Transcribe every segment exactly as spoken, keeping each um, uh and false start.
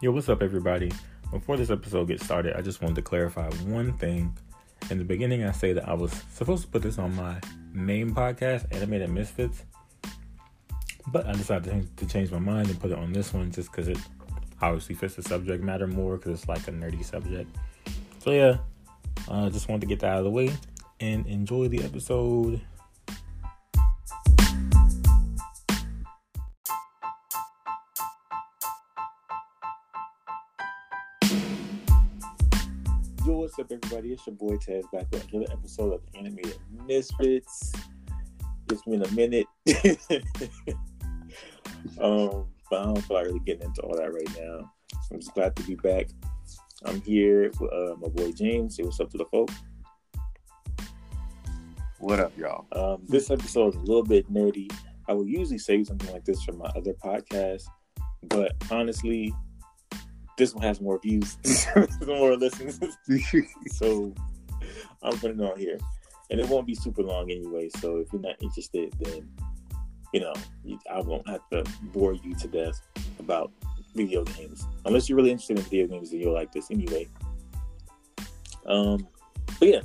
Yo, what's up, everybody? Before this episode gets started, I just wanted to clarify one thing. In the beginning, I say that I was supposed to put this on my main podcast, Animated Misfits, but I decided to change my mind and put it on this one just because it obviously fits the subject matter more because it's like a nerdy subject. So yeah, I uh, just wanted to get that out of the way and enjoy the episode. What's up, everybody? It's your boy Taz back with another episode of Animated Misfits. It's been a minute. um, but I don't feel like really getting into all that right now. I'm just glad to be back. I'm here with uh, my boy James. Say what's up to the folk. What up, y'all? Um, this episode is a little bit nerdy. I would usually save something like this for my other podcast, but honestly, this one has more views, more listens, so I'm putting it on here, and it won't be super long anyway. So if you're not interested, then you know I won't have to bore you to death about video games, unless you're really interested in video games and you'll like this anyway. Um, but yeah,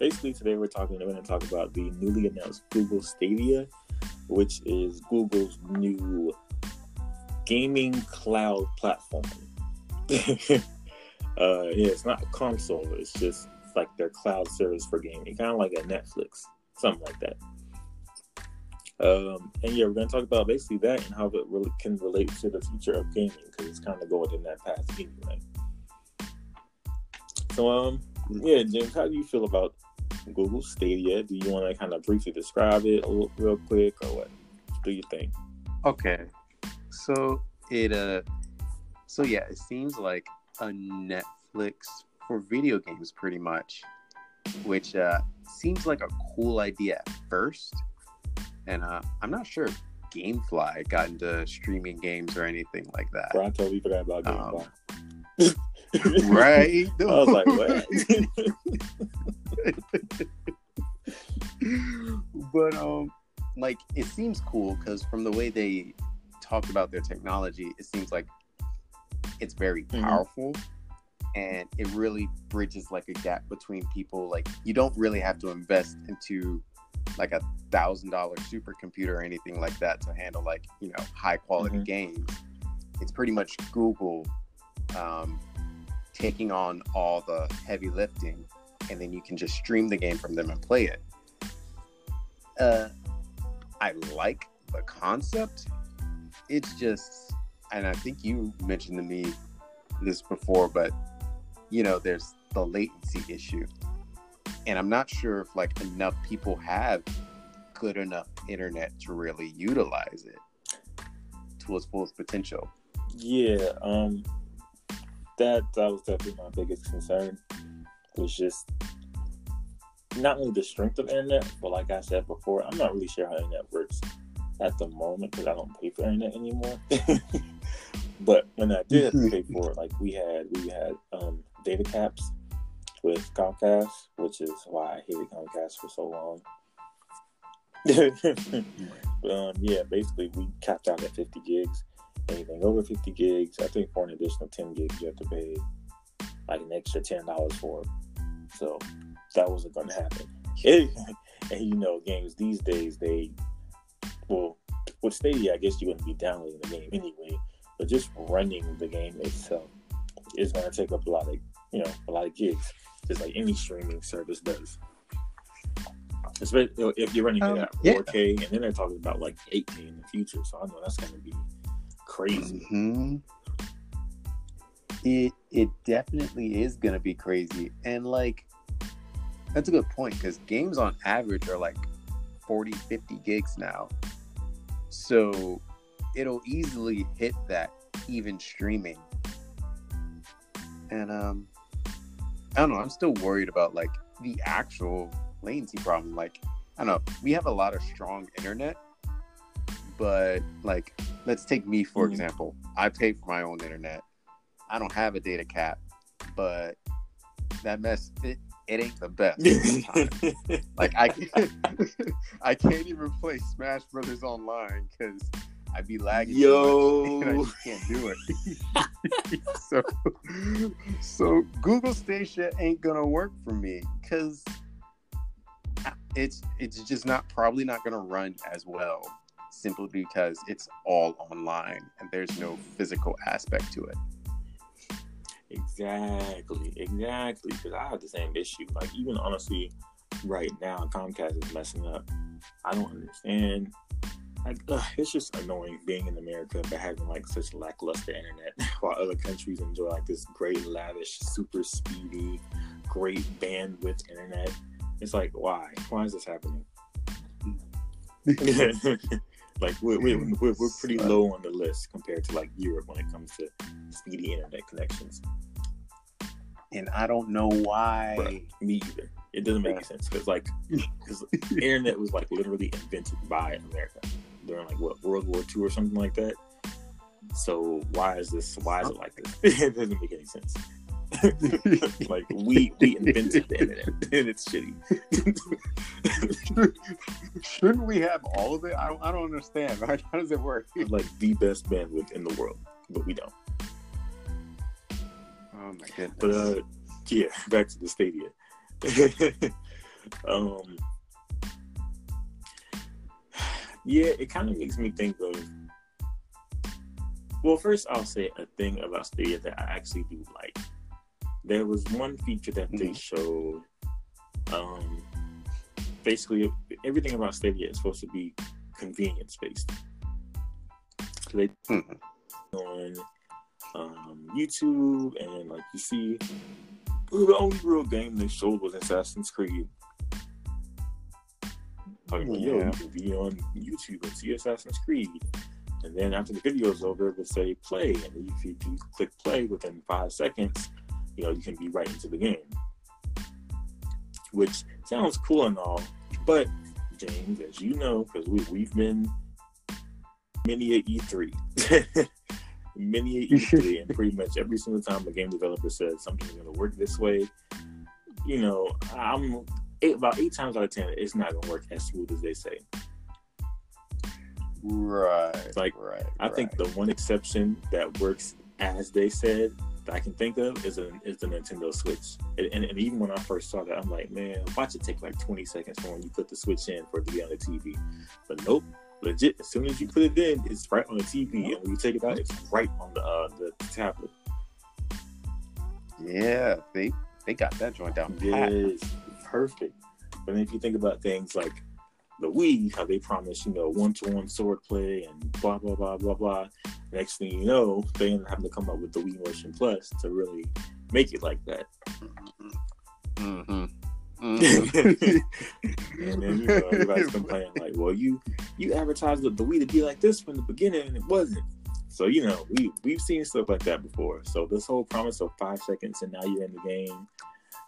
basically today we're talking. We're going to talk about the newly announced Google Stadia, which is Google's new gaming cloud platform. uh, yeah, it's not a console. It's just like their cloud service for gaming, kind of like a Netflix, something like that. Um, and yeah, we're going to talk about basically that and how it really can relate to the future of gaming because it's kind of going in that path anyway. So, um, yeah, Jim, how do you feel about Google Stadia? Do you want to kind of briefly describe it little, real quick, or what? What do you think? Okay, so it uh. So yeah, it seems like a Netflix for video games pretty much, which uh, seems like a cool idea at first. And uh, I'm not sure if Gamefly got into streaming games or anything like that. Bro, I totally forgot about Gamefly. Um, right? I was like, what? But um, like it seems cool because from the way they talked about their technology, it seems like it's very powerful, mm-hmm. and it really bridges like a gap between people. Like you don't really have to invest into like a thousand dollar supercomputer or anything like that to handle like, you know, high quality mm-hmm. games. It's pretty much Google um, taking on all the heavy lifting, and then you can just stream the game from them and play it. Uh, I like the concept. It's just, and I think you mentioned to me this before, but, you know, there's the latency issue. And I'm not sure if, like, enough people have good enough internet to really utilize it to its fullest potential. Yeah, um, that, that was definitely my biggest concern. It was just not only the strength of internet, but like I said before, I'm not really sure how internet works at the moment because I don't pay for internet anymore. But when I did pay for it, like we had we had um, data caps with Comcast, which is why I hated Comcast for so long. But um, yeah, basically we capped out at fifty gigs. Anything over fifty gigs, I think for an additional ten gigs you have to pay like an extra ten dollars for it. So that wasn't going to happen. It, and you know, games these days they well, with Stadia, I guess you wouldn't be downloading the game anyway, but just running the game itself is going to take up a lot of, you know, a lot of gigs, just like any streaming service does. Especially if you're running um, it at four K, yeah. And then they're talking about like eight K in the future, so I know that's going to be crazy. Mm-hmm. It it definitely is going to be crazy, and like that's a good point because games on average are like forty, fifty gigs now. So it'll easily hit that, even streaming. And um, I don't know, I'm still worried about like the actual latency problem. Like, I don't know, we have a lot of strong internet, but like, let's take me for mm-hmm. example. I pay for my own internet. I don't have a data cap, but that mess, it, it ain't the best. The time. Like I, can't, I can't even play Smash Brothers online because I be lagging. Yo, so much, and I just can't do it. so, so Google Stadia ain't gonna work for me because it's it's just not probably not gonna run as well, simply because it's all online and there's no physical aspect to it. Exactly, exactly. Because I have the same issue. Like even honestly, right now Comcast is messing up. I don't understand. Like, ugh, it's just annoying being in America but having like such lackluster internet while other countries enjoy like this great, lavish, super speedy, great bandwidth internet. It's like, why? Why is this happening? Like we're, we're, we're, we're pretty low on the list compared to like Europe when it comes to speedy internet connections. And I don't know why. Right. Me either. It doesn't make yeah. any sense because like cause internet was like literally invented by America during like what World War Two or something like that. So why is this? Why is it like this? It doesn't make any sense. Like we we invented the internet and it's shitty. Shouldn't we have all of it? I, I don't understand. Like, how does it work? Like the best bandwidth in the world, but we don't. Oh my goodness. But uh, yeah, back to the Stadia. um, yeah, it kind of makes me think of. Well, first I'll say a thing about Stadia that I actually do like. There was one feature that they showed. Um, basically, everything about Stadia is supposed to be convenience based. So they on um, YouTube and like you see. The only real game they showed was Assassin's Creed. Like, yeah. Yo, you can be on YouTube and see Assassin's Creed. And then after the video's over, it would say play. And if you click play within five seconds, you know, you can be right into the game. Which sounds cool and all. But, James, as you know, because we, we've been many at E three. Many at E three, and pretty much every single time a game developer says something's going to work this way, you know, I'm eight, about eight times out of ten, it's not going to work as smooth as they say. Right. Like, right, I right. think the one exception that works as they said that I can think of is a, is the Nintendo Switch. And, and, and even when I first saw that, I'm like, man, watch it take like twenty seconds for when you put the Switch in for it to be on the T V. But nope. Legit, as soon as you put it in, it's right on the T V, and when you take it out, it's right on the uh, the tablet. Yeah, they they got that joint down. Yes, perfect. But if you think about things like the Wii, how they promise, you know, one-to-one sword play and blah blah blah blah blah. Next thing you know, they end up having to come up with the Wii Motion Plus to really make it like that. Mm-hmm. Mm-hmm. And then you know, everybody's complaining like, well, you you advertised the Wii to be like this from the beginning and it wasn't. So you know we, we've seen stuff like that before. So this whole promise of five seconds, and now you're in the game,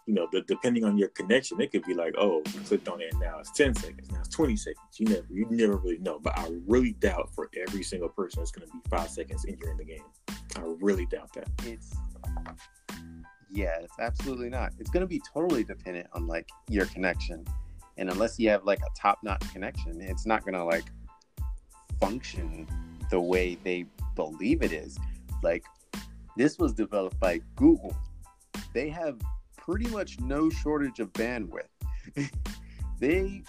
you know, the, depending on your connection, it could be like, oh, you clicked on it and now it's ten seconds, now it's twenty seconds. You never, you never really know. But I really doubt for every single person it's going to be five seconds and you're in the game. I really doubt that. It's Yeah, it's absolutely not. It's going to be totally dependent on like your connection, and unless you have like a top-notch connection, it's not going to like function the way they believe it is. Like this was developed by Google. They have pretty much no shortage of bandwidth. They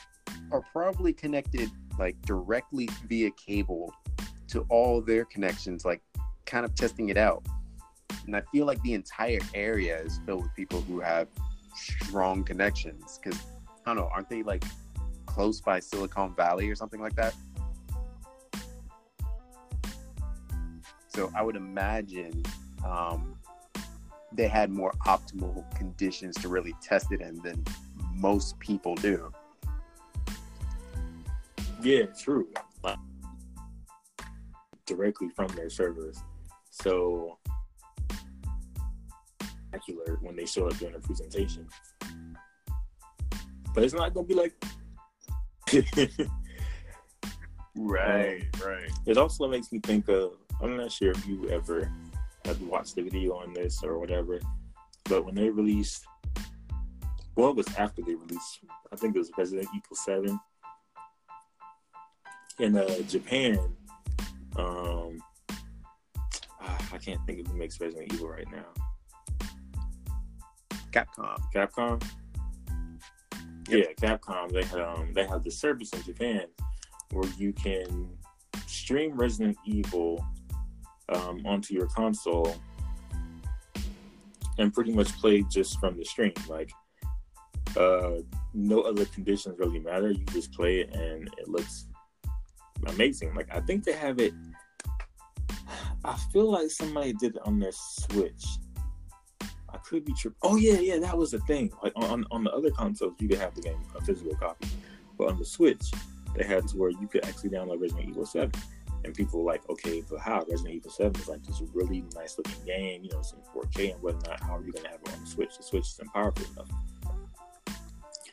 are probably connected like directly via cable to all their connections, like kind of testing it out. And I feel like the entire area is filled with people who have strong connections. Because, I don't know, aren't they, like, close by Silicon Valley or something like that? So I would imagine um, they had more optimal conditions to really test it in than most people do. Yeah, true. Like, directly from their servers. So... when they show up during a presentation, but it's not gonna be like right right it also makes me think of, I'm not sure if you ever have watched the video on this or whatever, but when they released, well, it was after they released, I think it was Resident Evil seven in uh, Japan, Um, I can't think of who makes Resident Evil right now. Capcom. Capcom? Yep. Yeah, Capcom. They had, um, they have the service in Japan where you can stream Resident Evil um, onto your console and pretty much play just from the stream. Like, uh, no other conditions really matter. You just play it and it looks amazing. Like, I think they have it. I feel like somebody did it on their Switch. I could be tripping. Oh yeah, yeah, that was the thing. Like on on the other consoles, you could have the game a physical copy, but on the Switch, they had to where you could actually download Resident Evil seven. And people were like, okay, but how? Resident Evil seven is like this really nice looking game. You know, it's in four K and whatnot. How are you gonna have it on the Switch? The Switch isn't powerful enough.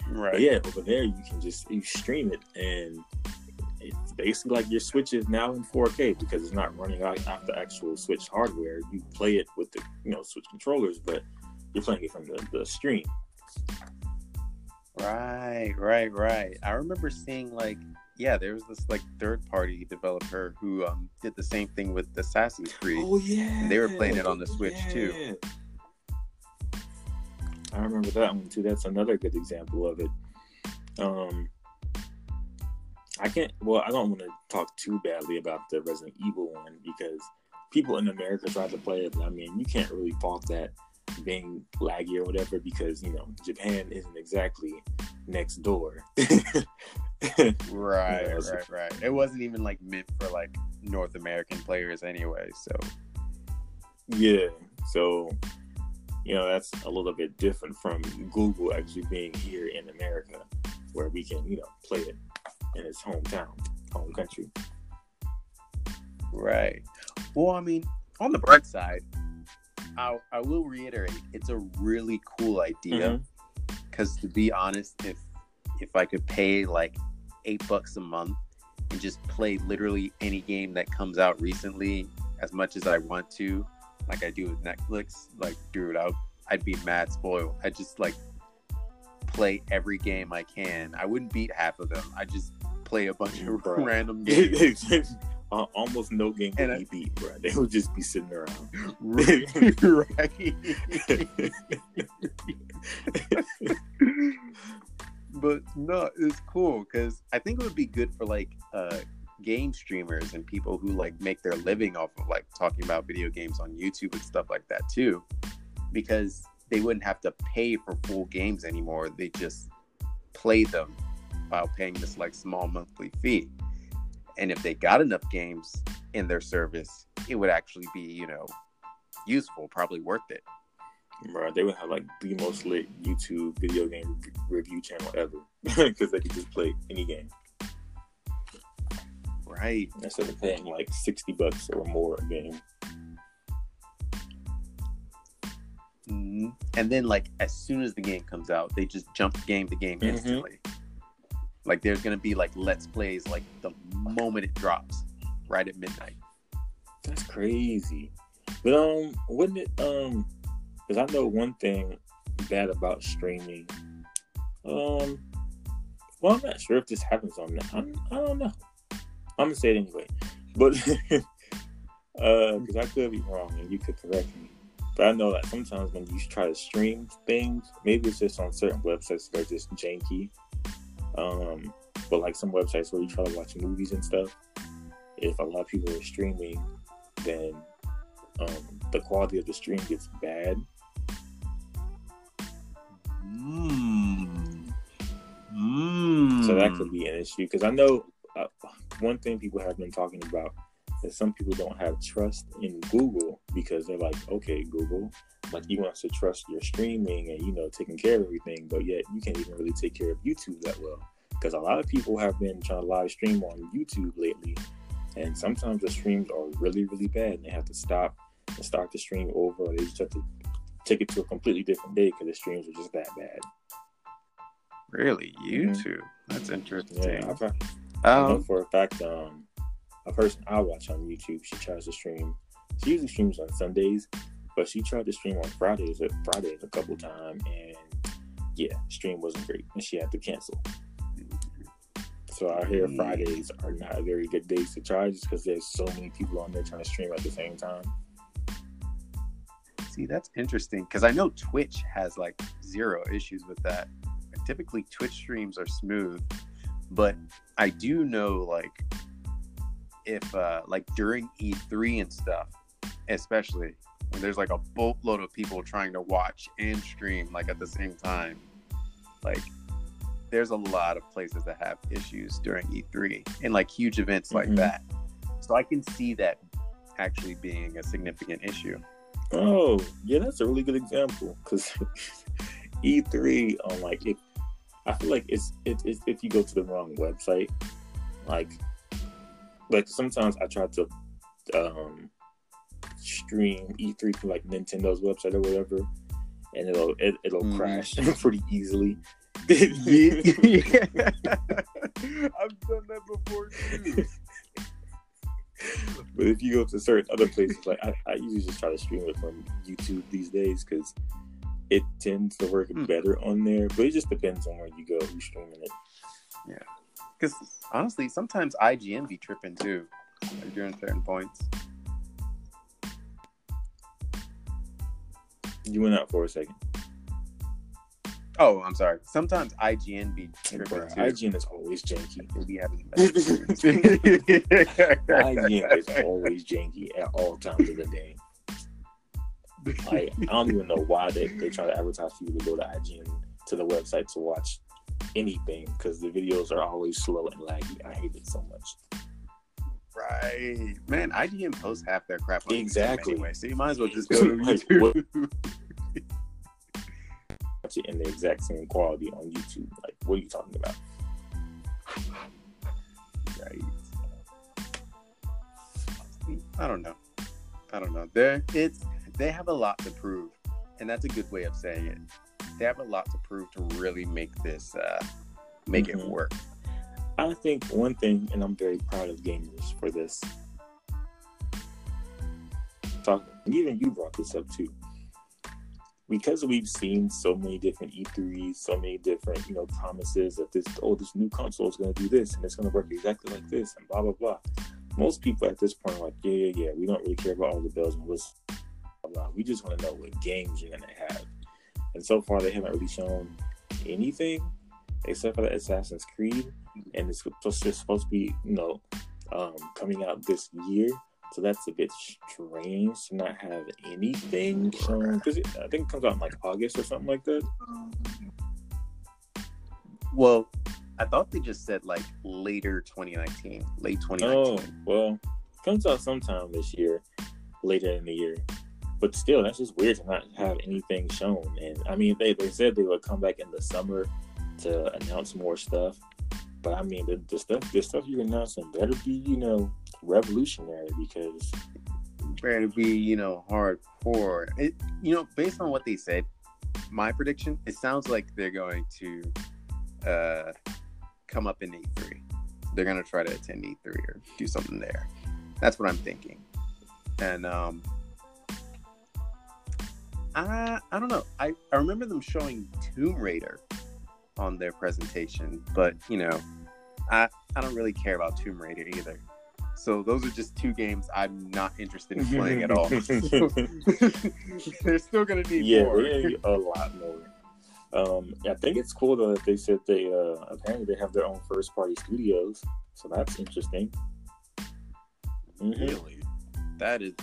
Right. But yeah, over there you can just you stream it and. It's basically like your Switch is now in four K because it's not running out off the actual Switch hardware. You play it with the you know Switch controllers, but you're playing it from the, the stream. Right, right, right. I remember seeing like yeah, there was this like third party developer who um, did the same thing with Assassin's Creed. Oh yeah, and they were playing it on the Switch yeah. too. I remember that one too. That's another good example of it. Um. I can't, well, I don't want to talk too badly about the Resident Evil one because people in America tried to play it, but I mean, you can't really fault that being laggy or whatever because, you know, Japan isn't exactly next door. right, you know, right, right. It wasn't even, like, meant for, like, North American players anyway, so. Yeah, so, you know, that's a little bit different from Google actually being here in America where we can, you know, play it. In its hometown, home country. Right. Well, I mean, on the bright side, I I will reiterate, it's a really cool idea. Because mm-hmm. to be honest, if if I could pay like eight bucks a month and just play literally any game that comes out recently as much as I want to, like I do with Netflix, like dude, I I'd be mad spoiled. I just like play every game I can. I wouldn't beat half of them. I just play a bunch of bro. random games. uh, almost no game would be beat, bro. They would just be sitting around. Right. But no, it's cool because I think it would be good for like uh, game streamers and people who like make their living off of like talking about video games on YouTube and stuff like that too, because they wouldn't have to pay for full games anymore. They just play them while paying this like small monthly fee. And if they got enough games in their service, it would actually be, you know, useful, probably worth it. Bro, they would have like the most lit YouTube video game review channel ever because they could just play any game. Right. Instead of paying like sixty bucks or more a game. Mm-hmm. And then, like, as soon as the game comes out, they just jump game to game instantly. Mm-hmm. Like, there's going to be, like, Let's Plays, like, the moment it drops, right at midnight. That's crazy. But, um, wouldn't it, um, because I know one thing bad about streaming, um, well, I'm not sure if this happens on that. I'm, I don't know. I'm going to say it anyway. But, uh, because I could be wrong and you could correct me. But I know that sometimes when you try to stream things, maybe it's just on certain websites that are just janky. Um, but like some websites where you try to watch movies and stuff, if a lot of people are streaming, then um, the quality of the stream gets bad. Mm. Mm. So that could be an issue. Because I know uh, one thing people have been talking about that some people don't have trust in Google because they're like, okay, Google, like you want us to trust your streaming and, you know, taking care of everything, but yet you can't even really take care of YouTube that well. Because a lot of people have been trying to live stream on YouTube lately, and sometimes the streams are really, really bad, and they have to stop and start the stream over, or they just have to take it to a completely different day because the streams are just that bad. Really? YouTube? Mm-hmm. That's interesting. Yeah, I've heard, um, I know for a fact, um, a person I watch on YouTube, she tries to stream. She usually streams on Sundays, but she tried to stream on Fridays, Fridays a couple times, and yeah, stream wasn't great, and she had to cancel. So I hear Fridays are not very good days to charge just because there's so many people on there trying to stream at the same time. See, that's interesting because I know Twitch has like zero issues with that. Like, typically, Twitch streams are smooth, but I do know like if uh, like during E three and stuff, especially when there's like a boatload of people trying to watch and stream like at the same time, like there's a lot of places that have issues during E three and like huge events mm-hmm. like that. So I can see that actually being a significant issue. Oh, yeah, that's a really good example because E three on um, like it, I feel like it's, it, it's if you go to the wrong website, like like sometimes I try to um, stream E three from like Nintendo's website or whatever, and it'll it, it'll mm. crash pretty easily. Yeah. I've done that before too. But if you go to certain other places, like I, I usually just try to stream it from YouTube these days because it tends to work mm. better on there. But it just depends on where you go, who's streaming it. Yeah, because honestly, sometimes I G N be tripping too, like during certain points. You went out for a second. Oh, I'm sorry. Sometimes I G N be tripping Bruh, too. I G N is always janky. I G N is always janky at all times of the day. Like, I don't even know why they, they try to advertise for you to go to I G N, to the website to watch anything, because the videos are always slow and laggy. I hate it so much. Right. Man, I G N posts half their crap on exactly. YouTube anyway, so you might as well just go to YouTube. It in the exact same quality on YouTube. Like, what are you talking about? Right. I don't know. I don't know. They're, it's they have a lot to prove, and that's a good way of saying it. They have a lot to prove to really make this uh, make mm-hmm. it work. I think one thing, and I'm very proud of gamers for this. Talk. Even you brought this up too. Because we've seen so many different E threes, so many different, you know, promises that this, oh, this new console is going to do this and it's going to work exactly like this and blah, blah, blah. Most people at this point are like, yeah, yeah, yeah, we don't really care about all the bells and whistles, blah, blah. We just want to know what games you're going to have. And so far, they haven't really shown anything except for the Assassin's Creed. And it's supposed to be, you know, um, coming out this year. So that's a bit strange to not have anything shown. Because I think it comes out in like August or something like that. Well, I thought they just said like later twenty nineteen. Late twenty nineteen. Oh, well, it comes out sometime this year. Later in the year. But still, that's just weird to not have anything shown. And I mean, they, they said they would come back in the summer to announce more stuff. But I mean, the, the stuff the stuff you're announcing better be, you know, revolutionary, because better be, you know, hardcore. It, you know, based on what they said, my prediction, it sounds like they're going to uh, come up in E three. They're going to try to attend E three or do something there. That's what I'm thinking. And um, I I don't know. I, I remember them showing Tomb Raider on their presentation, but you know, I I don't really care about Tomb Raider either. So those are just two games I'm not interested in playing at all. They're still going to need yeah, more. Yeah, a lot more. Um, I think it's cool though that they said they uh, apparently they have their own first party studios, so that's interesting. Mm-hmm. Really, that is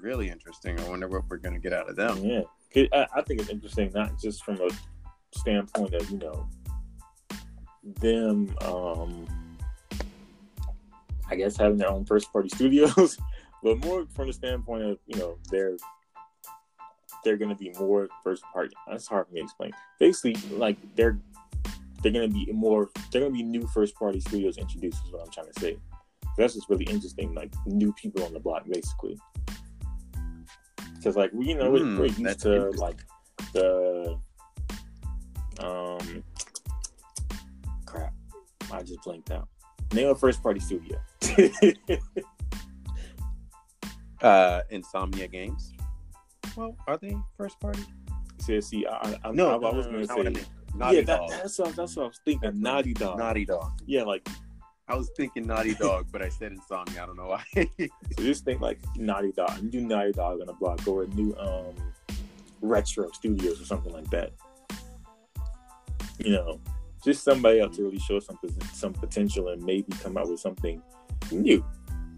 really interesting. I wonder what we're going to get out of them. Yeah, I, I think it's interesting not just from a standpoint of, you know, them. Um, I guess having their own first-party studios, but more from the standpoint of, you know, they're they're going to be more first-party. That's hard for me to explain. Basically, like they're they're going to be more. They're going to be new first-party studios introduced, is what I'm trying to say. That's just really interesting. Like new people on the block, basically. Because like we, you know, mm, we're used to like the um crap. I just blanked out. Name a first-party studio. uh, Insomnia Games. Well, are they first-party? See, see, I, I, no, I, I was going to say, I mean, Naughty yeah, Dog. That, that's, what, that's what I was thinking. Naughty Dog. Naughty Dog. Yeah, like I was thinking Naughty Dog, but I said Insomnia. I don't know why. So just think like Naughty Dog. You do Naughty Dog on a block or a new um, Retro Studios or something like that. You know, just somebody else to really show some some potential and maybe come out with something new.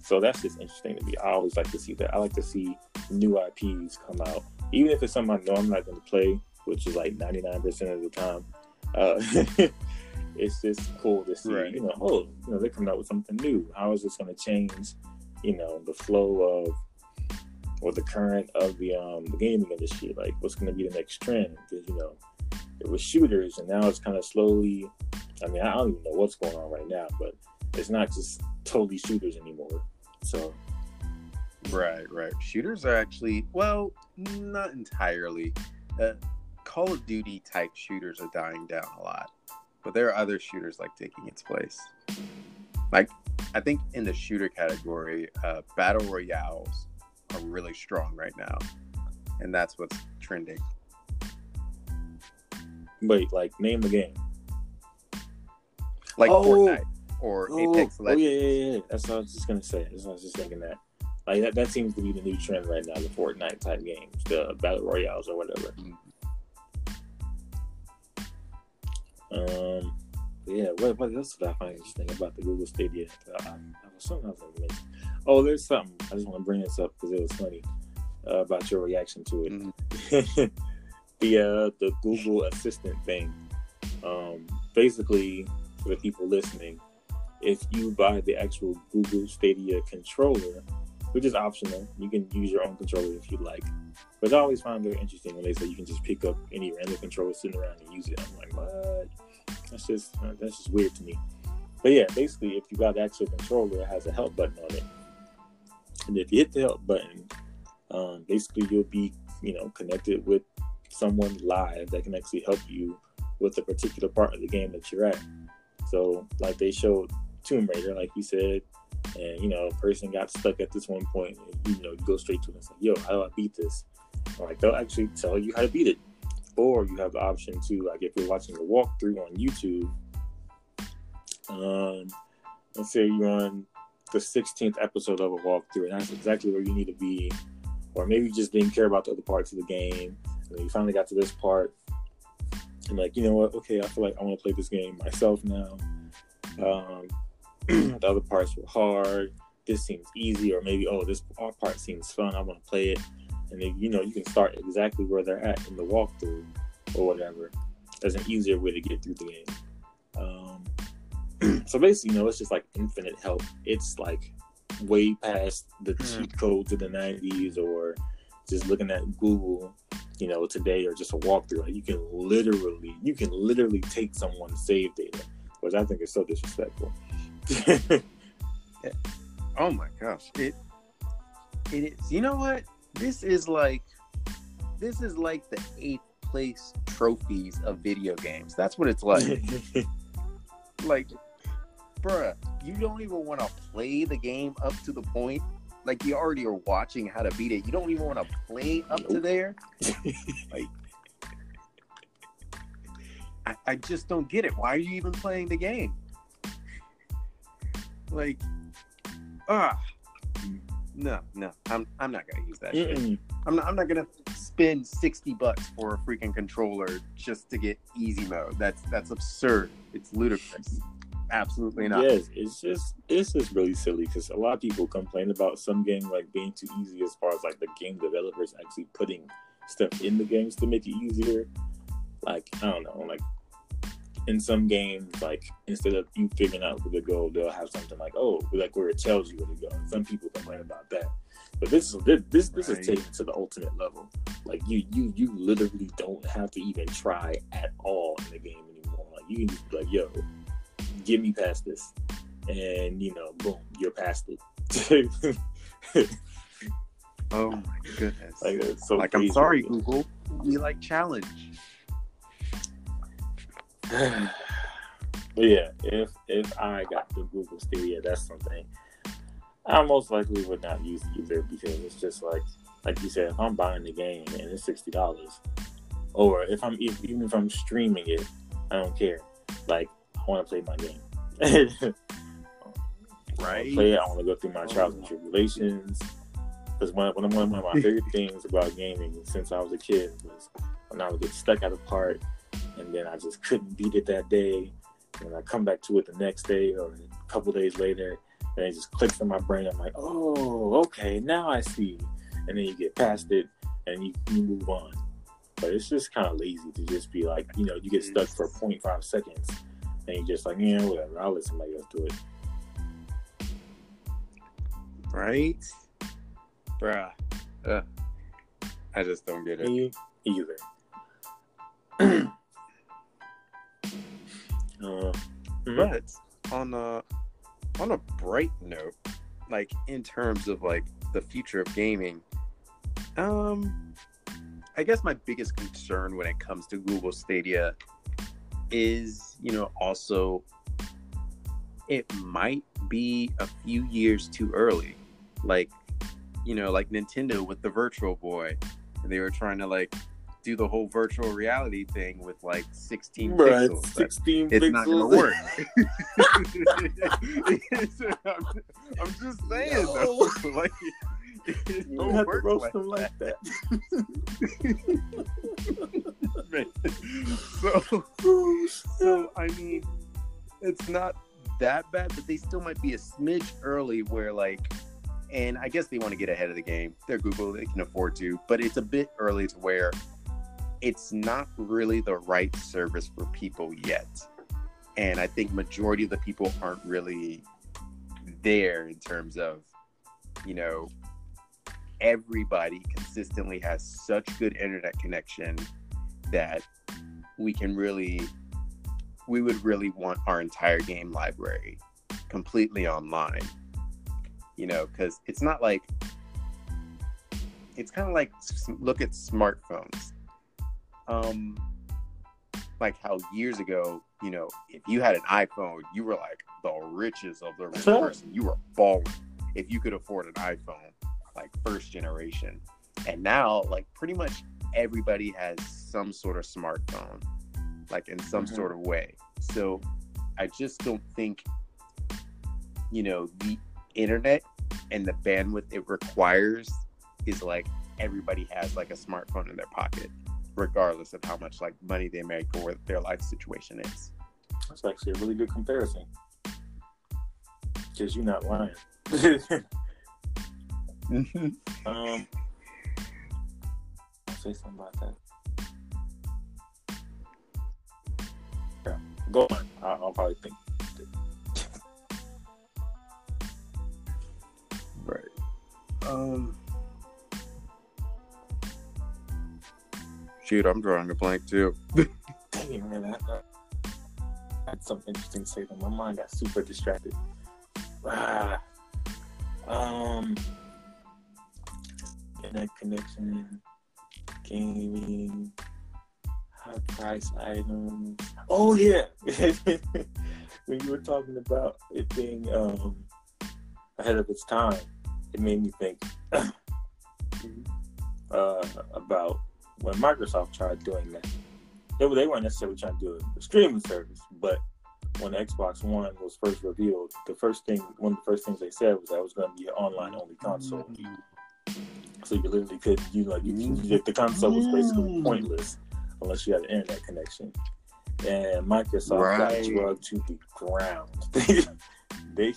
So that's just interesting to me. I always like to see that. I like to see new I Ps come out, even if it's something I know I'm not going to play, which is like ninety-nine percent of the time. Uh, it's just cool to see, right. you know, oh, you know, they're coming out with something new. How is this going to change, you know, the flow of or the current of the um the gaming industry? Like, what's going to be the next trend? Because, you know, it was shooters, and now it's kind of slowly. I mean, I don't even know what's going on right now, but it's not just totally shooters anymore. So, right, right. Shooters are actually, well, not entirely. Uh, Call of Duty type shooters are dying down a lot, but there are other shooters like taking its place. Like, I think in the shooter category, uh, battle royales are really strong right now, and that's what's trending. Wait, like, name the game. Like oh, Fortnite or oh, Apex Legends. Oh, yeah, yeah, yeah. That's what I was just going to say. That's what I was just thinking that. Like, that, that seems to be the new trend right now, the Fortnite type games, the battle royales or whatever. Um, yeah, what, what else did I find interesting about the Google Stadia? Uh, I, I was something I was going to mention. Oh, there's something. I just want to bring this up because it was funny uh, about your reaction to it. Mm-hmm. The, uh, the Google Assistant thing. Um, basically, for the people listening, if you buy the actual Google Stadia controller, which is optional, you can use your own controller if you like. But I always find it very interesting when they say you can just pick up any random controller sitting around and use it. I'm like, what? That's just that's just weird to me. But yeah, basically, if you buy the actual controller, it has a help button on it, and if you hit the help button, um, basically you'll be, you know, connected with someone live that can actually help you with a particular part of the game that you're at. So, like, they showed Tomb Raider, like you said, and, you know, a person got stuck at this one point, and, you know, you go straight to them and say, yo, how do I beat this? Or, like, they'll actually tell you how to beat it. Or you have the option to, like, if you're watching a walkthrough on YouTube, um, let's say you're on the sixteenth episode of a walkthrough, and that's exactly where you need to be. Or maybe you just didn't care about the other parts of the game, and you finally got to this part, and like, you know what? Okay, I feel like I want to play this game myself now. Um, the other parts were hard. This seems easy, or maybe oh, this part seems fun. I want to play it, and then, you know, you can start exactly where they're at in the walkthrough or whatever. That's an easier way to get through the game. Um, so basically, you know, it's just like infinite help. It's like way past the cheat codes of the nineties or just looking at Google, you know, today, or just a walkthrough. Like, you can literally, you can literally take someone's save data, which I think is so disrespectful. Yeah. Oh my gosh, it it is. You know what? This is like this is like the eighth place trophies of video games. That's what it's like. Like, bruh, you don't even want to play the game up to the point. Like, you already are watching how to beat it. You don't even want to play up nope. to there. Like, I, I just don't get it. Why are you even playing the game? Like, ah, no, no, I'm I'm not gonna use that Mm-mm. shit. I'm not I'm not gonna spend sixty bucks for a freaking controller just to get easy mode. That's that's absurd. It's ludicrous. Absolutely not. Yes, it's just it's just really silly because a lot of people complain about some game like being too easy as far as like the game developers actually putting stuff in the games to make it easier. Like, I don't know, like in some games, like instead of you figuring out where to go, they'll have something like, oh, like where it tells you where to go. And some people complain about that, but this is this this, this right. is taken to the ultimate level. Like you you you literally don't have to even try at all in the game anymore. Like you can just be like, yo, get me past this, and you know, boom, you're past it. Oh my goodness! Like, it's so like I'm sorry, Google. We like challenge. But yeah, if if I got the Google Stadia, that's something I most likely would not use either because it's just like, like you said, if I'm buying the game and it's sixty dollars, or if I'm even if I'm streaming it, I don't care. Like, I want to play my game. right? I play it. I want to go through my trials and tribulations. Because one, one, one of my favorite things about gaming since I was a kid was when I would get stuck at a part and then I just couldn't beat it that day. And I come back to it the next day or a couple days later, and it just clicks in my brain. I'm like, oh, okay, now I see. And then you get past it and you, you move on. But it's just kind of lazy to just be like, you know, you get stuck for zero point five seconds and you're just like, yeah, whatever, I'll let somebody else do it. Right? Bruh. Uh, I just don't get it. Me either. Uh, but on a on a bright note, like in terms of like the future of gaming, um, I guess my biggest concern when it comes to Google Stadia is, you know, also it might be a few years too early. Like, you know, like Nintendo with the Virtual Boy, they were trying to like do the whole virtual reality thing with like sixteen Bruh, pixels. sixteen like, pixels. It's not gonna work. I'm, I'm just saying, no. though, like, it you don't have work to roast like them like that. that. so, oh, so, I mean, it's not that bad, but they still might be a smidge early. Where like, and I guess they want to get ahead of the game. They're Google; they can afford to, but it's a bit early to where it's not really the right service for people yet. And I think majority of the people aren't really there in terms of, you know, everybody consistently has such good internet connection that we can really, we would really want our entire game library completely online, you know, because it's not like, it's kind of like, look at smartphones. Um, like how years ago, you know, if you had an iPhone, you were like the richest of the rich person. You were balling if you could afford an iPhone, like first generation. And now, like pretty much everybody has some sort of smartphone, like in some mm-hmm. sort of way. So I just don't think, you know, the internet and the bandwidth it requires is like everybody has like a smartphone in their pocket, regardless of how much like money they make or what their life situation is. That's actually a really good comparison. Because you're not lying. um, I'll say something about that. Yeah, go on. I'll, I'll probably think. Right. Um. Shoot, I'm drawing a blank too. Damn, man, I had something interesting to say, but my mind got super distracted. Ah, um, internet connection, gaming, high price items. Oh yeah, when you were talking about it being um, ahead of its time, it made me think uh, about when Microsoft tried doing that. They, they weren't necessarily trying to do a streaming service, but when the Xbox One was first revealed, the first thing, one of the first things they said was that it was going to be an online-only console. So you literally could, you know, you, you, the console was basically pointless unless you had an internet connection. And Microsoft right. got drugged to the ground. They,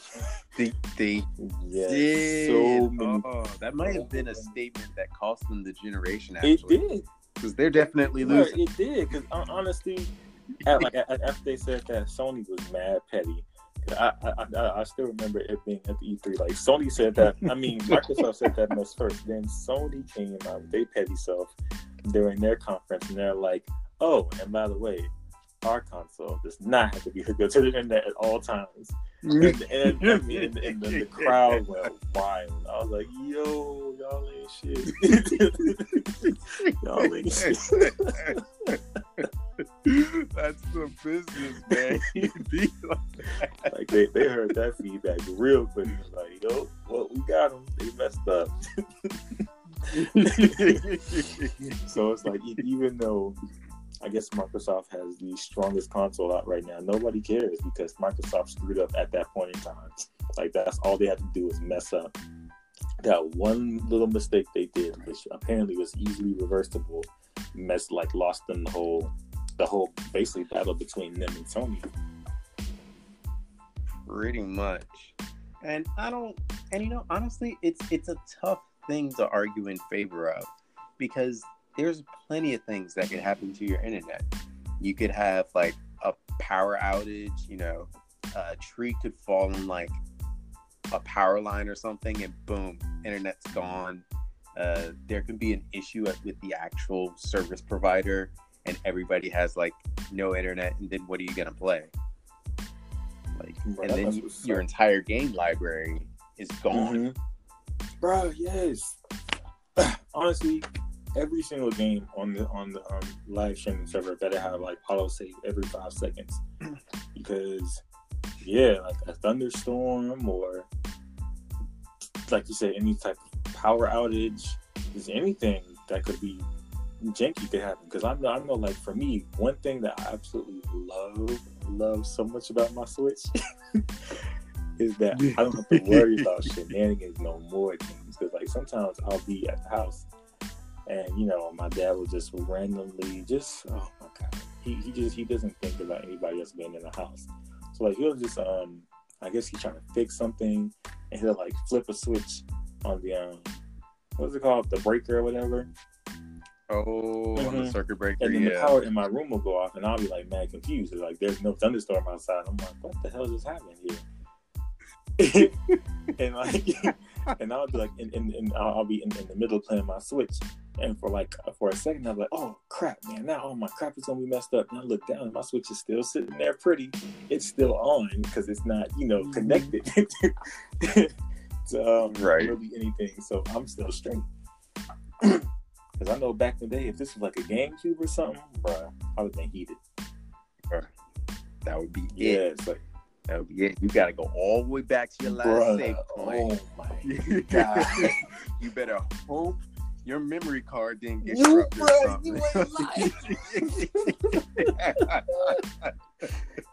they, they yeah, did. So many, oh, that might have been a statement that cost them the generation. Actually, it did, because they're definitely losing. It did, because honestly, at, like after they said that, Sony was mad petty. I, I, I, I still remember it being at the E three. Like Sony said that. I mean, Microsoft said that most first. Then Sony came out with their petty self during their conference, and they're like, "Oh, and by the way, our console does not have to be hooked up to the internet at all times." And, and, and, and, and the, the crowd went wild. I was like, yo, y'all ain't shit. Y'all ain't shit. That's the business, man. Like they, they heard that feedback real quick. Like, yo, well, we got them. They messed up. So it's like, even though I guess Microsoft has the strongest console out right now, nobody cares because Microsoft screwed up at that point in time. Like, that's that's all they had to do was mess up. That one little mistake they did, which apparently was easily reversible, messed like lost them the whole, the whole basically battle between them and Sony. Pretty much. And I don't, and you know, honestly, it's it's a tough thing to argue in favor of, because there's plenty of things that could happen to your internet. You could have like a power outage, you know, a tree could fall on like a power line or something and boom, internet's gone. Uh, there can be an issue at, with the actual service provider and everybody has like no internet, and then what are you going to play? Like, bro, and then you, your entire game library is gone. Mm-hmm. Bro, yes. Honestly, every single game on the on the um, live streaming server better have like auto save every five seconds, because yeah, like a thunderstorm or like you said, any type of power outage is anything that could be janky could happen. Because I know, I know, like for me, one thing that I absolutely love love so much about my Switch is that I don't have to worry about shenanigans no more. Because like sometimes I'll be at the house, and you know, my dad will just randomly just oh my god, he he just he doesn't think about anybody else being in the house. So like he'll just um, I guess he's trying to fix something, and he'll like flip a switch on the um, what's it called, the breaker or whatever. Oh, mm-hmm. On the circuit breaker, and then yeah. The power in my room will go off, and I'll be like mad confused. It's like there's no thunderstorm outside. I'm like, what the hell just happened here? and like, and I'll be like, and and, and I'll, I'll be in, in the middle playing my Switch, and for like for a second I'm like, oh crap, man, now all my crap is gonna be messed up. And I look down, and my Switch is still sitting there, pretty. It's still on because it's not, you know, connected to um, right. really anything. So I'm still straight. Because I know back in the day, if this was like a GameCube or something, bruh, I would think heated. Bruh, that would be it. Yeah, it's like. Oh, yeah, you gotta go all the way back to your last Bruh, save point. Oh my god! You better hope your memory card didn't get corrupted.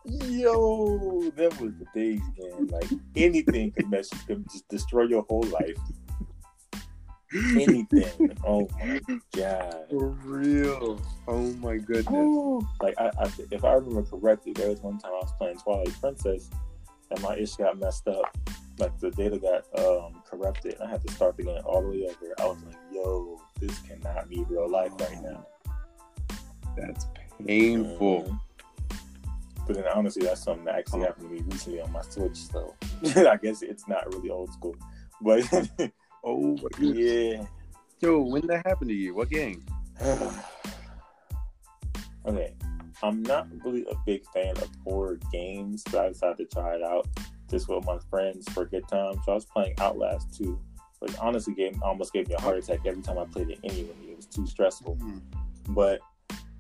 You, yo, that was the days, man. Like anything could mess, could just destroy your whole life. Anything. Oh my god. For real. Oh my goodness. Ooh. Like I, I, if I remember correctly, there was one time I was playing Twilight Princess and my ish got messed up. Like the data got um, corrupted and I had to start the game all the way over. I was like, yo, this cannot be real life right now. That's painful. Mm-hmm. But then honestly, that's something that actually oh. happened to me recently on my Switch, so I guess it's not really old school. But oh yeah, yo! When that happened to you? What game? Okay, I'm not really a big fan of horror games, but I decided to try it out just with my friends for a good time. So I was playing Outlast two, which honestly gave almost gave me a heart attack every time I played it. Anyway, it was too stressful. Mm-hmm. But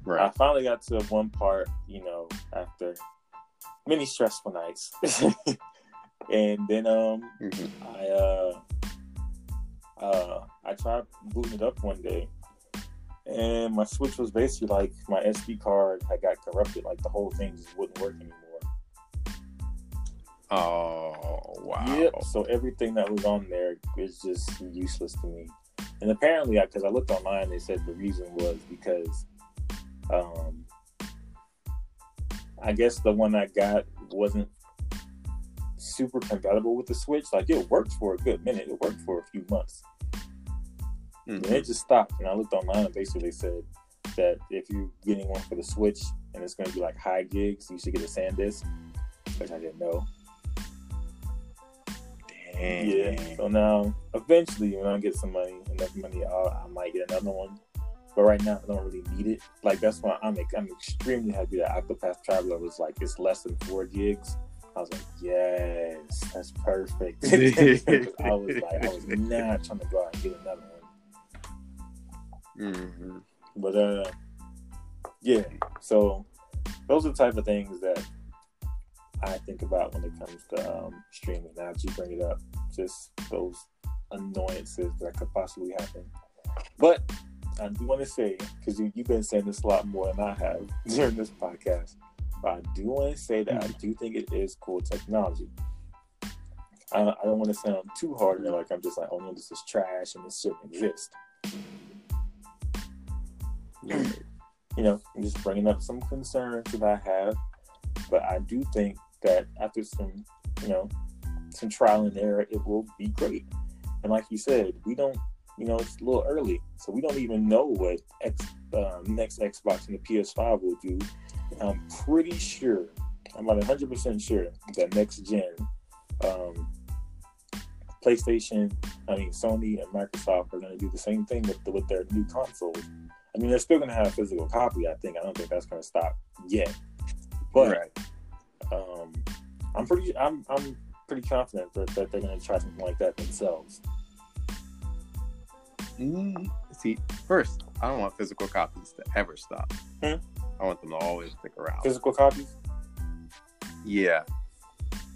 right. I finally got to one part, you know, after many stressful nights, and then um, mm-hmm. I uh. Uh, I tried booting it up one day, and my Switch was basically like my S D card had got corrupted. Like the whole thing just wouldn't work anymore. Oh wow! Yep. So everything that was on there is just useless to me. And apparently, because I, I looked online, they said the reason was because, um, I guess the one I got wasn't super compatible with the Switch. Like it worked for a good minute. It worked for a few months. Mm-hmm. And it just stopped. And I looked online and basically they said that if you're getting one for the Switch and it's going to be like high gigs, you should get a SanDisk, which I didn't know. Damn. Yeah. So now, eventually, when I get some money, enough money, I'll, I might get another one. But right now, I don't really need it. Like that's why I'm I'm extremely happy that Octopath Traveler was like it's less than four gigs. I was like, yes, that's perfect. I was like, I was not trying to go out and get another one. Mm-hmm. But, uh, yeah, so those are the type of things that I think about when it comes to um, streaming. Now that you bring it up, just those annoyances that could possibly happen. But I do want to say, because you, you've been saying this a lot more than I have during this podcast, but I do want to say that I do think it is cool technology. I, I don't want to sound too hard and like I'm just like, oh no, this is trash and this shouldn't exist. You know, I'm just bringing up some concerns that I have, but I do think that after some, you know, some trial and error, it will be great. And like you said, we don't, you know, it's a little early, so we don't even know what X, um, next Xbox and the P S five will do. And I'm pretty sure, I'm about one hundred percent sure that next gen um, PlayStation, I mean Sony and Microsoft are going to do the same thing with, the, with their new consoles. I mean, they're still going to have a physical copy, I think. I don't think that's going to stop yet. But right. um, I'm pretty, I'm, I'm pretty confident that, that they're going to try something like that themselves. Mm, see, first, I don't want physical copies to ever stop. Hmm? I want them to always stick around. Physical copies? Yeah.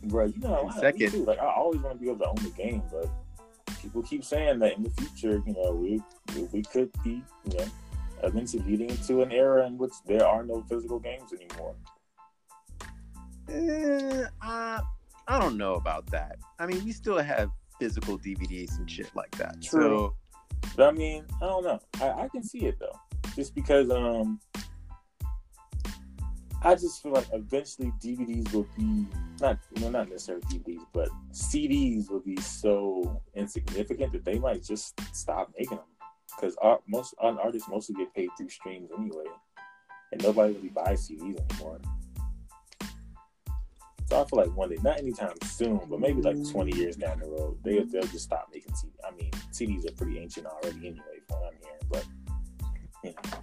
Bro, you know, I, second, too, like, I always want to be able to own the game, but people keep saying that in the future, you know, we we could be, you know, eventually leading into an era in which there are no physical games anymore. Uh, uh, I don't know about that. I mean, we still have physical D V Ds and shit like that. True. So, but I mean, I don't know. I, I can see it though, just because um, I just feel like eventually D V Ds will be not, well, not necessarily D V Ds, but C Ds will be so insignificant that they might just stop making them because art, most artists mostly get paid through streams anyway, and nobody really buys C Ds anymore. So I feel like one day, not anytime soon, but maybe like twenty years down the road, they, they'll just stop making C Ds. I mean, C Ds are pretty ancient already anyway, from what I'm hearing, but, you know.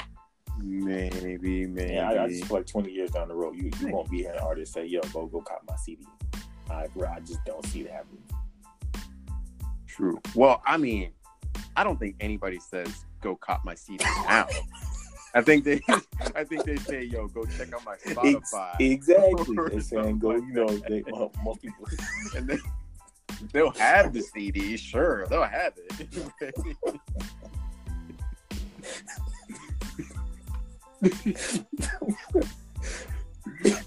Maybe, maybe. Yeah, I, I just feel like twenty years down the road, you, you won't be hearing artists say, yo, go, go cop my C D. I, I just don't see it happening. True. Well, I mean, I don't think anybody says, go cop my C D now. I think they, I think they say, "Yo, go check out my Spotify." Exactly, they're saying, "Go, you know, they well, most people, and they, they'll have the C D, sure, they'll have it."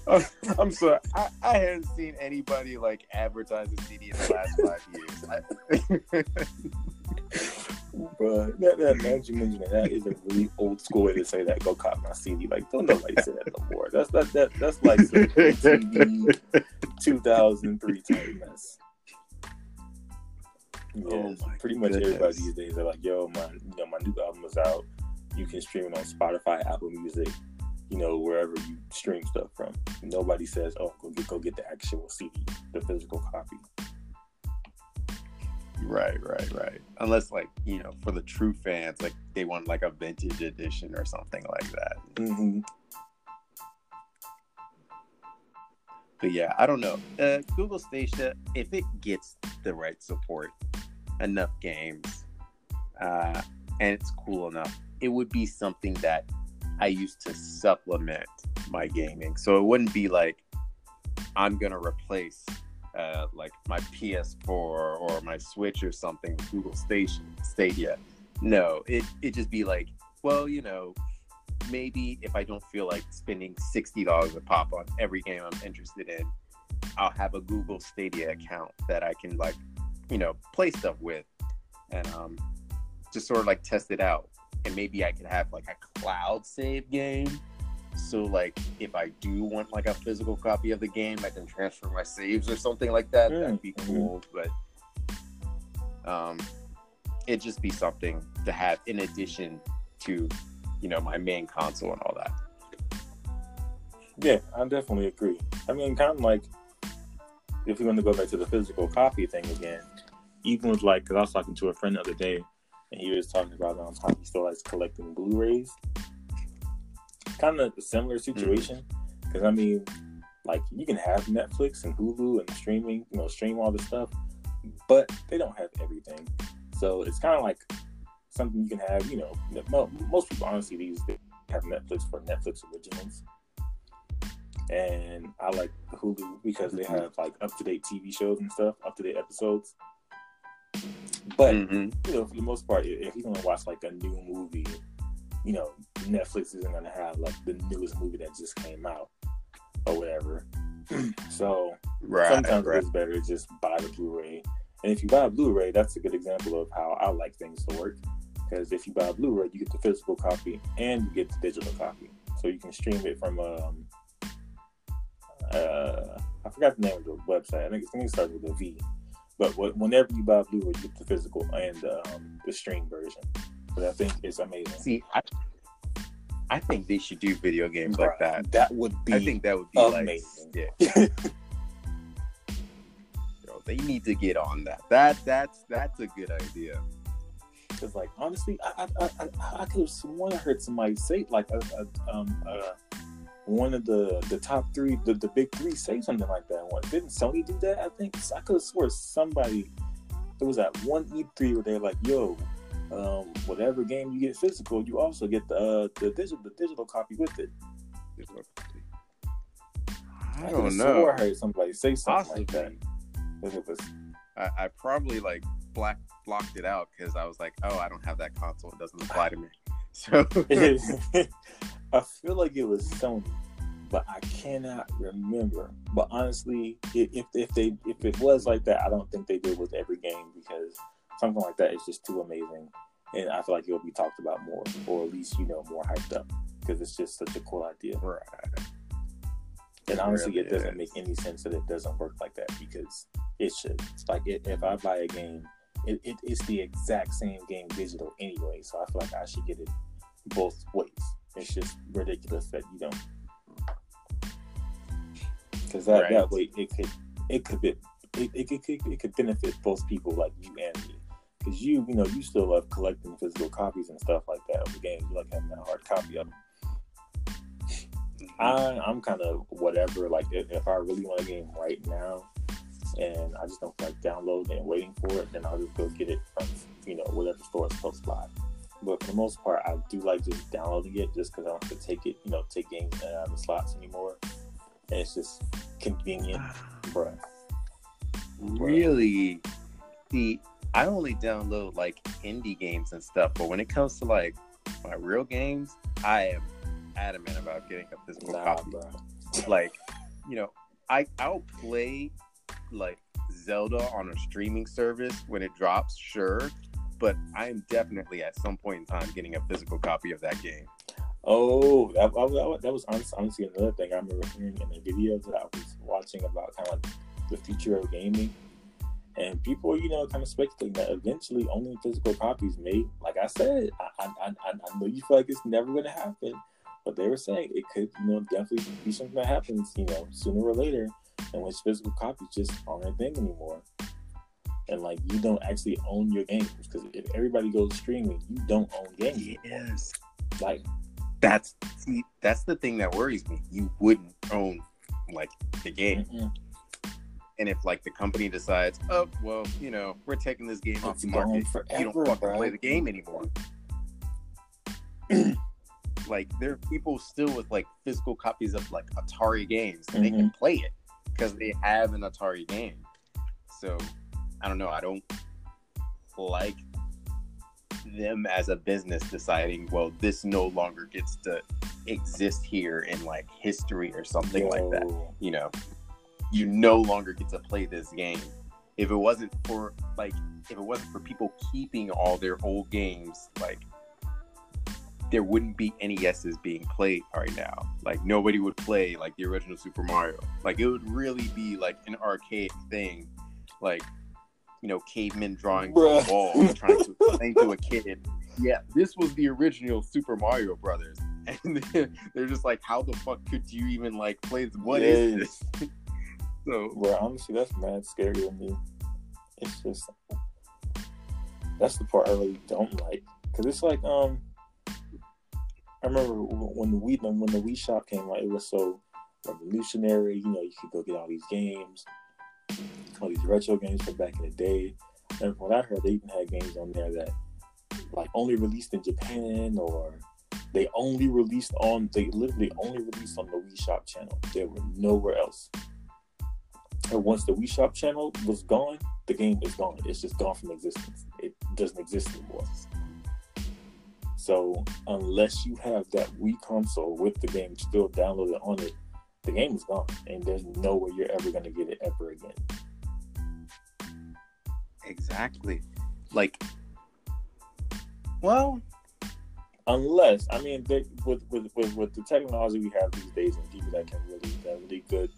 uh, I'm sorry, I, I haven't seen anybody like advertise a C D in the last five years. I, Bruh, that, that, that, you mentioned it, that is a really old school way to say that. Go cop my C D. Like, don't nobody say that no more. That's that, that that's like some T V two thousand three type mess. Yeah, oh pretty goodness. Much everybody these days they're like, yo, my you know, my new album is out. You can stream it on Spotify, Apple Music, you know, wherever you stream stuff from. Nobody says, oh, go get go get the actual C D, the physical copy. Right, right, right. Unless, like, you know, for the true fans, like, they want, like, a vintage edition or something like that. Mm-hmm. But, yeah, I don't know. Uh, Google Stadia, if it gets the right support, enough games, uh, and it's cool enough, it would be something that I used to supplement my gaming. So it wouldn't be like, I'm going to replace... Uh, like my P S four or my Switch or something with Google Stadia. No, it, it'd just be like, well, you know, maybe if I don't feel like spending sixty dollars a pop on every game I'm interested in, I'll have a Google Stadia account that I can like, you know, play stuff with and um, just sort of like test it out. And maybe I could have like a cloud save game. So, like, if I do want, like, a physical copy of the game, I can transfer my saves or something like that. Mm. That'd be cool. Mm. But um, it'd just be something to have in addition to, you know, my main console and all that. Yeah, I definitely agree. I mean, kind of like, if we want to go back to the physical copy thing again, even with, like, because I was talking to a friend the other day, and he was talking about um, how he still likes collecting Blu-rays. Kind of a similar situation because mm-hmm. I mean, like you can have Netflix and Hulu and streaming, you know, stream all this stuff, but they don't have everything. So it's kind of like something you can have, you know. Most people honestly these days have Netflix for Netflix originals, and I like Hulu because mm-hmm. they have like up-to-date T V shows and stuff, up-to-date episodes. But mm-hmm. you know, for the most part, if you're gonna watch like a new movie. You know, Netflix isn't going to have, like, the newest movie that just came out or whatever. So right, sometimes right. it's better to just buy the Blu-ray. And if you buy a Blu-ray, that's a good example of how I like things to work. Because if you buy a Blu-ray, you get the physical copy and you get the digital copy. So you can stream it from, um, uh, I forgot the name of the website. I think it starts with a V. But what, whenever you buy a Blu-ray, you get the physical and um, the stream version. But I think it's amazing. See, I, I think they should do video games right. like that. That would be I think that would be amazing. Like, yeah. Yo, they need to get on that. That that's that's a good idea. Because, like, honestly, I I I, I could have sworn I heard somebody say, like, a, a, um, uh, one of the, the top three, the, the big three, say something like that. One didn't Sony do that? I think I could have sworn somebody. It was at one E three where they're like, "Yo, um, whatever game you get physical, you also get the uh, the digital the digital copy with it." I, I don't know. I heard somebody say something Possibly. like that. It was, I, I probably like. Black, blocked it out because I was like, oh, I don't have that console. It doesn't apply to me. So I feel like it was Sony, but I cannot remember. But honestly, if if they if it was like that, I don't think they did with every game because something like that is just too amazing, and I feel like it'll be talked about more, or at least you know more hyped up because it's just such a cool idea. Right. And honestly, it, really it doesn't is. make any sense that it doesn't work like that because it should. Like it, if I buy a game. It, it, it's the exact same game digital anyway, so I feel like I should get it both ways. It's just ridiculous that you don't, because that, right. that way it could it could be, it, it, it, could, it could benefit both people like you and me. Because you you know you still love collecting physical copies and stuff like that of the games. You like having that hard copy of them. I I'm kind of whatever. Like if, if I really want a game right now. And I just don't like downloading and waiting for it. Then I'll just go get it from you know whatever store is close by. But for the most part, I do like just downloading it just because I don't have to take it, you know, take games out of the slots anymore. And it's just convenient, bruh. Really, see, I only download like indie games and stuff. But when it comes to like my real games, I am adamant about getting a physical nah, copy. Bruh. Like, you know, I I'll play. Like Zelda on a streaming service when it drops, sure, but I'm definitely at some point in time getting a physical copy of that game. Oh, that, that was honestly another thing I remember hearing in the videos that I was watching about kind of like the future of gaming, and people, you know, kind of speculating that eventually only physical copies may, like I said, I I, I, I know you feel like it's never going to happen, but they were saying it could, you know, definitely be something that happens, you know, sooner or later. And which physical copies just aren't a thing anymore, and like you don't actually own your games because if everybody goes streaming, you don't own games. Yes, anymore. Like that's see, that's the thing that worries me. You wouldn't own like the game, mm-hmm. and if like the company decides, oh well, you know, we're taking this game it's off the market, forever, you don't fucking bro. play the game anymore. Like there are people still with like physical copies of like Atari games, and mm-hmm. they can play it. Because they have an Atari game. So, I don't know. I don't like them as a business deciding, well, this no longer gets to exist here in, like, history or something Yo. like that. You know, you no longer get to play this game. If it wasn't for, like, if it wasn't for people keeping all their old games, like, there wouldn't be N E Ses being played right now. Like nobody would play like the original Super Mario. Like it would really be like an archaic thing. Like, you know, cavemen drawing Bruh. from a wall, trying to explain to a kid. Yeah, this was the original Super Mario Brothers. And they're, they're just like, how the fuck could you even like play this? What yes. is this? So Bro, honestly, that's mad scary to me. It's just that's the part I really don't like. Cause it's like, um, I remember when the Wii when the Wii Shop came out, it was so revolutionary. You know, you could go get all these games, all these retro games from back in the day. And from what I heard, they even had games on there that like only released in Japan, or they only released on they literally only released on the Wii Shop channel. They were nowhere else. And once the Wii Shop channel was gone, the game is gone. It's just gone from existence. It doesn't exist anymore. So unless you have that Wii console with the game still downloaded on it, the game is gone, and there's nowhere you're ever going to get it ever again. Exactly. Like, well, unless I mean, they, with, with with with the technology we have these days, and people that can really that really good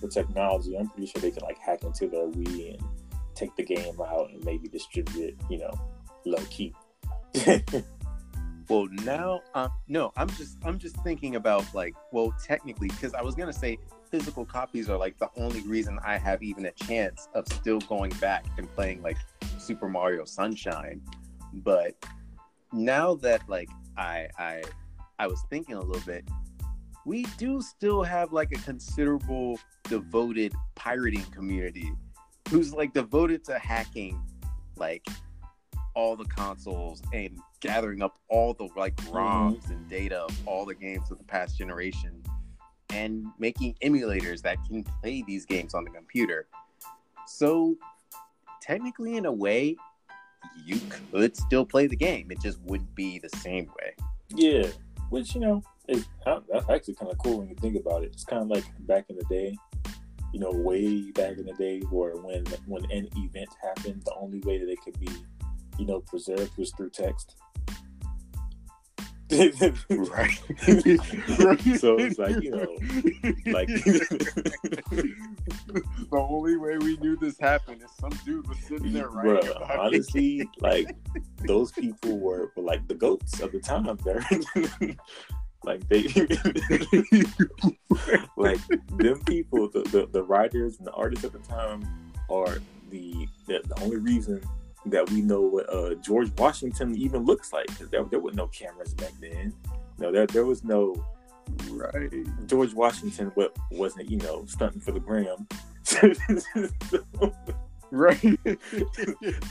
with technology, I'm pretty sure they can like hack into their Wii and take the game out and maybe distribute it, you know, low key. Well, now, um, no, I'm just I'm just thinking about like, well, technically, because I was gonna say physical copies are like the only reason I have even a chance of still going back and playing like Super Mario Sunshine. But now that like I I I was thinking a little bit, we do still have like a considerable devoted pirating community who's like devoted to hacking like all the consoles and gathering up all the like ROMs mm-hmm. and data of all the games of the past generation and making emulators that can play these games on the computer. So technically, in a way, you could still play the game. It just wouldn't be the same way. Yeah, which, you know, is, that's actually kind of cool when you think about it. It's kind of like back in the day, you know, way back in the day where when, when an event happened, the only way that it could be, you know, preserved was through text. Right. So it's like, you know, like the only way we knew this happened is some dude was sitting there writing Bruh, about honestly, it. Like those people were, were like the goats of the time there. Like they like them people, the, the, the writers and the artists at the time are the the, the only reason that we know what uh, George Washington even looks like. There, there were no cameras back then. No, there there was no right. George Washington what wasn't, you know, stunting for the gram. So, right.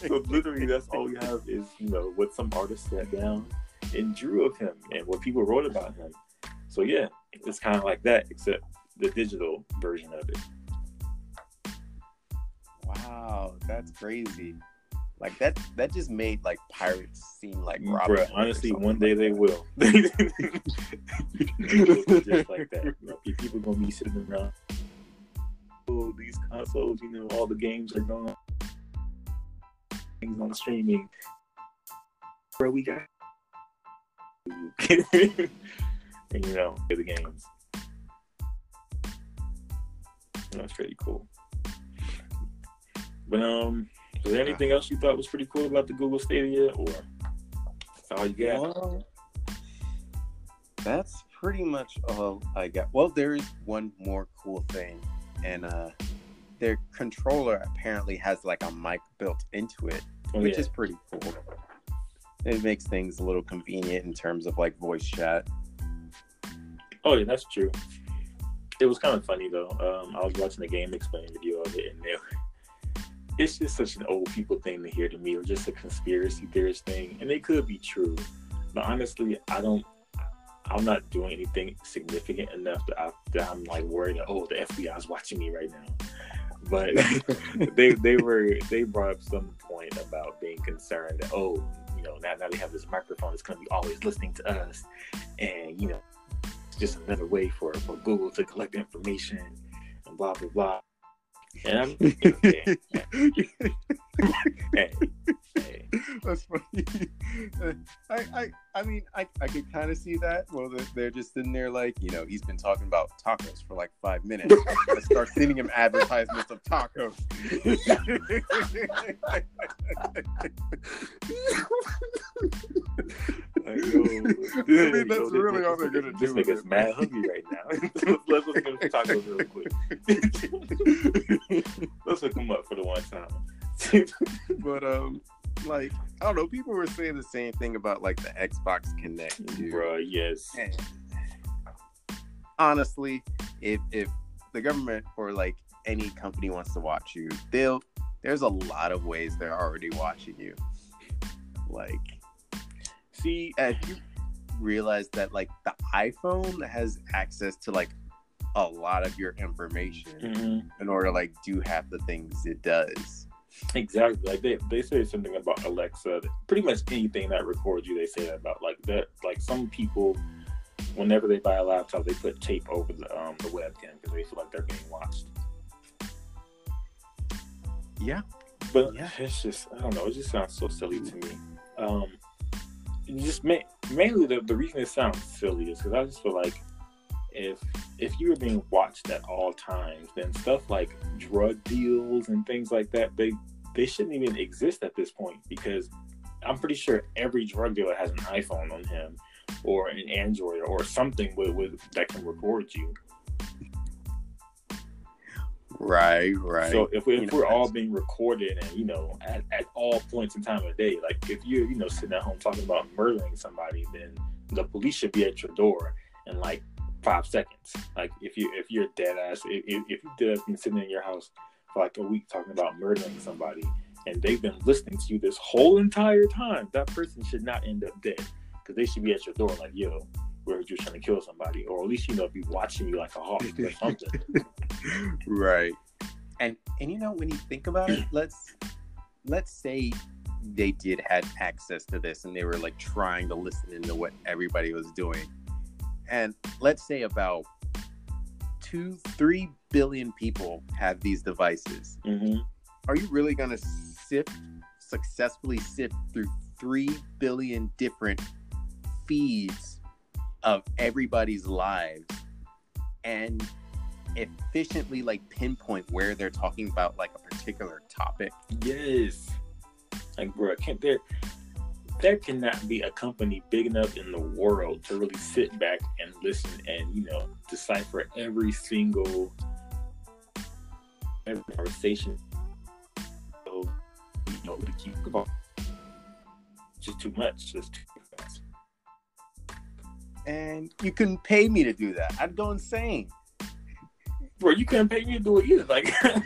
So literally that's all we have is, you know, what some artist sat down and drew of him and what people wrote about him. So yeah, it's kind of like that, except the digital version of it. Wow, that's crazy. Like that that just made like pirates seem like robbers. Honestly, one day like they will. Just like that. You know, people gonna be sitting around. Oh, these consoles, you know, all the games are gone. Things on streaming. Bro, we got and you know, play the games. That's pretty cool. But um was there anything else you thought was pretty cool about the Google Stadia, or all you got? Well, that's pretty much all I got. Well, there is one more cool thing, and uh, their controller apparently has like a mic built into it, oh, which yeah. is pretty cool. It makes things a little convenient in terms of like voice chat. Oh yeah, that's true. It was kind of funny though. Um, I was watching a game explaining video of it, and they were it's just such an old people thing to hear to me, or just a conspiracy theorist thing. And they could be true. But honestly, I don't, I'm not doing anything significant enough that, I, that I'm like worried that, oh, the F B I is watching me right now. But they they were, they brought up some point about being concerned that, oh, you know, now, now they have this microphone that's going to be always listening to us. And, you know, it's just another way for, for Google to collect information and blah, blah, blah. And I'm hey, hey, hey. That's funny. I, I, I mean, I, I could kind of see that. Well, they're, they're just in there, like, you know, he's been talking about tacos for like five minutes. Let's start sending him advertisements of tacos. I, I mean, that's really all they're gonna do. This nigga's mad hungry right now. Let's look at his tacos real quick. Let's hook him up for the one time. But um, like I don't know, people were saying the same thing about like the Xbox Connect, dude. Bruh, yes. And honestly, if if the government or like any company wants to watch you, they'll there's a lot of ways they're already watching you, like. See, if you realize that, like, the iPhone has access to, like, a lot of your information mm-hmm. in order to, like, do half the things it does. Exactly. Like, they, they say something about Alexa. Pretty much anything that records you, they say that about. Like, that. Like some people whenever they buy a laptop, they put tape over the um, the webcam because they feel like they're being watched. Yeah. But yeah. It's just, I don't know, it just sounds so silly to me. Um, just ma- mainly the, the reason it sounds silly is because I just feel like if if you were being watched at all times, then stuff like drug deals and things like that, they, they shouldn't even exist at this point, because I'm pretty sure every drug dealer has an iPhone on him or an Android or something with, with that can record you. Right, right. So if, we, if we're all being recorded, and you know, at, at all points in time of day, like if you're, you know, sitting at home talking about murdering somebody, then the police should be at your door in like five seconds. Like if you if you're dead ass, if if you dead ass been sitting in your house for like a week talking about murdering somebody, and they've been listening to you this whole entire time, that person should not end up dead, because they should be at your door like, yo, we heard you trying to kill somebody, or at least, you know, be watching you like a hawk or something. Right. And and you know, when you think about it, let's let's say they did have access to this and they were like trying to listen into what everybody was doing. And let's say about two, three billion people have these devices. Mm-hmm. Are you really gonna sift successfully sift through three billion different feeds of everybody's lives and efficiently like pinpoint where they're talking about like a particular topic? Yes. Like, bro, can't there there cannot be a company big enough in the world to really sit back and listen and, you know, decipher every single every conversation. So, you know, we keep going. Just too much. Just too fast. And you couldn't pay me to do that. I'd go insane. Bro, you couldn't pay me to do it either. Like, I,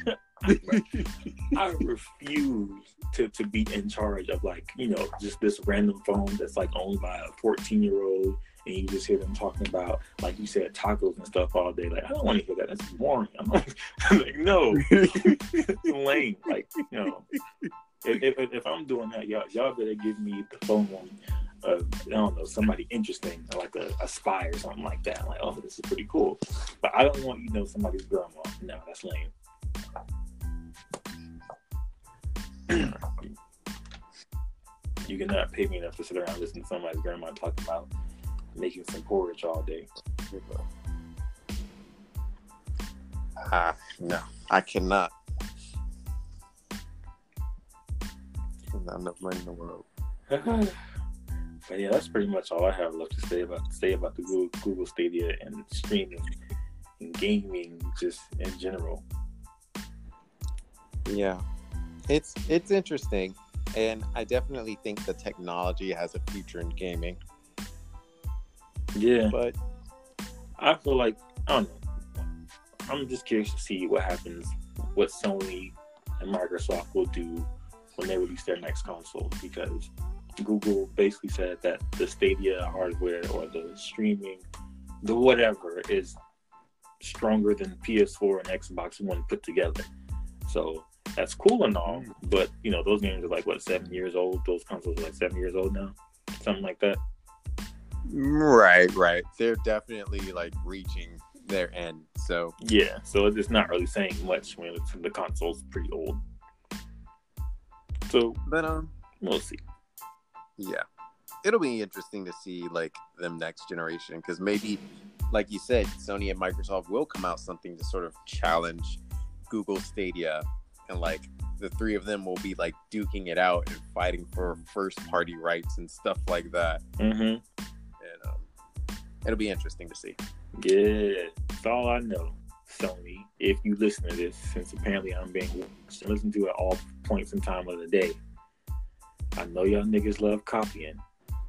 I refuse to, to be in charge of, like, you know, just this random phone that's, like, owned by a fourteen-year-old, and you just hear them talking about, like you said, tacos and stuff all day. Like, I don't want to hear that. That's boring. I'm like, I'm like no. Lame. Like, you know, if, if, if I'm doing that, y'all, y'all better give me the phone one. Uh, I don't know, somebody interesting, like a, a spy or something like that. I'm like, oh, this is pretty cool. But I don't want, you know, somebody's grandma. No, that's lame. You cannot pay me enough to sit around listening to somebody's grandma talking about making some porridge all day. Ah, uh, no, I cannot. There's not enough money in the world. But yeah, that's pretty much all I have left to say about say about the Google, Google Stadia and streaming and gaming, just in general. Yeah, it's it's interesting, and I definitely think the technology has a future in gaming. Yeah, but I feel like I don't know. I'm just curious to see what happens, what Sony and Microsoft will do when they release their next console, because Google basically said that the Stadia hardware or the streaming, the whatever, is stronger than P S four and Xbox One put together. So that's cool and all, but you know, those games are like what, seven years old? Those consoles are like seven years old now? Something like that. Right, right. They're definitely like reaching their end. So yeah, so it's not really saying much when it's, the console's pretty old. So but um we'll see. Yeah, it'll be interesting to see like them next generation, because maybe, like you said, Sony and Microsoft will come out something to sort of challenge Google Stadia, and like the three of them will be like duking it out and fighting for first party rights and stuff like that. Mm-hmm. And um, it'll be interesting to see. Yeah, that's all I know, Sony. If you listen to this, since apparently I'm being watched and listened to at all points in time of the day. I know y'all niggas love copying,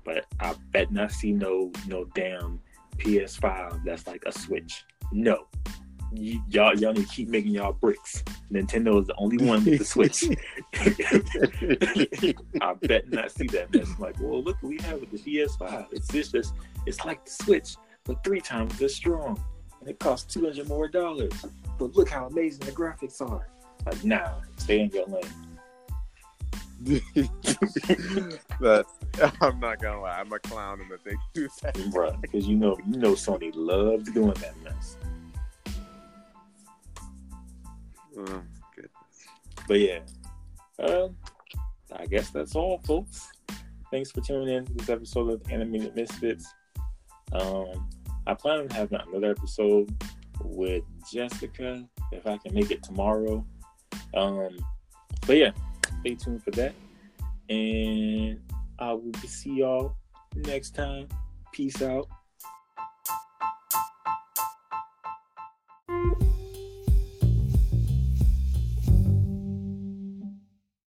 but I bet not see no no damn P S five that's like a Switch. No. Y- y'all y'all need to keep making y'all bricks. Nintendo is the only one with the Switch. I bet not see that. That's like, well, look what we have with the P S five. It's this, it's, it's like the Switch, but three times as strong. And it costs two hundred dollars more. But look how amazing the graphics are. Like, nah, stay in your lane. That's I'm not gonna lie, I'm a clown in that they do that, bruh. Because you know, you know, Sony loves doing that mess. Oh, goodness. But yeah, uh, I guess that's all, folks. Thanks for tuning in to this episode of Animated Misfits. Um, I plan on having another episode with Jessica if I can make it tomorrow. Um, but yeah, stay tuned for that. And I will see y'all next time. Peace out.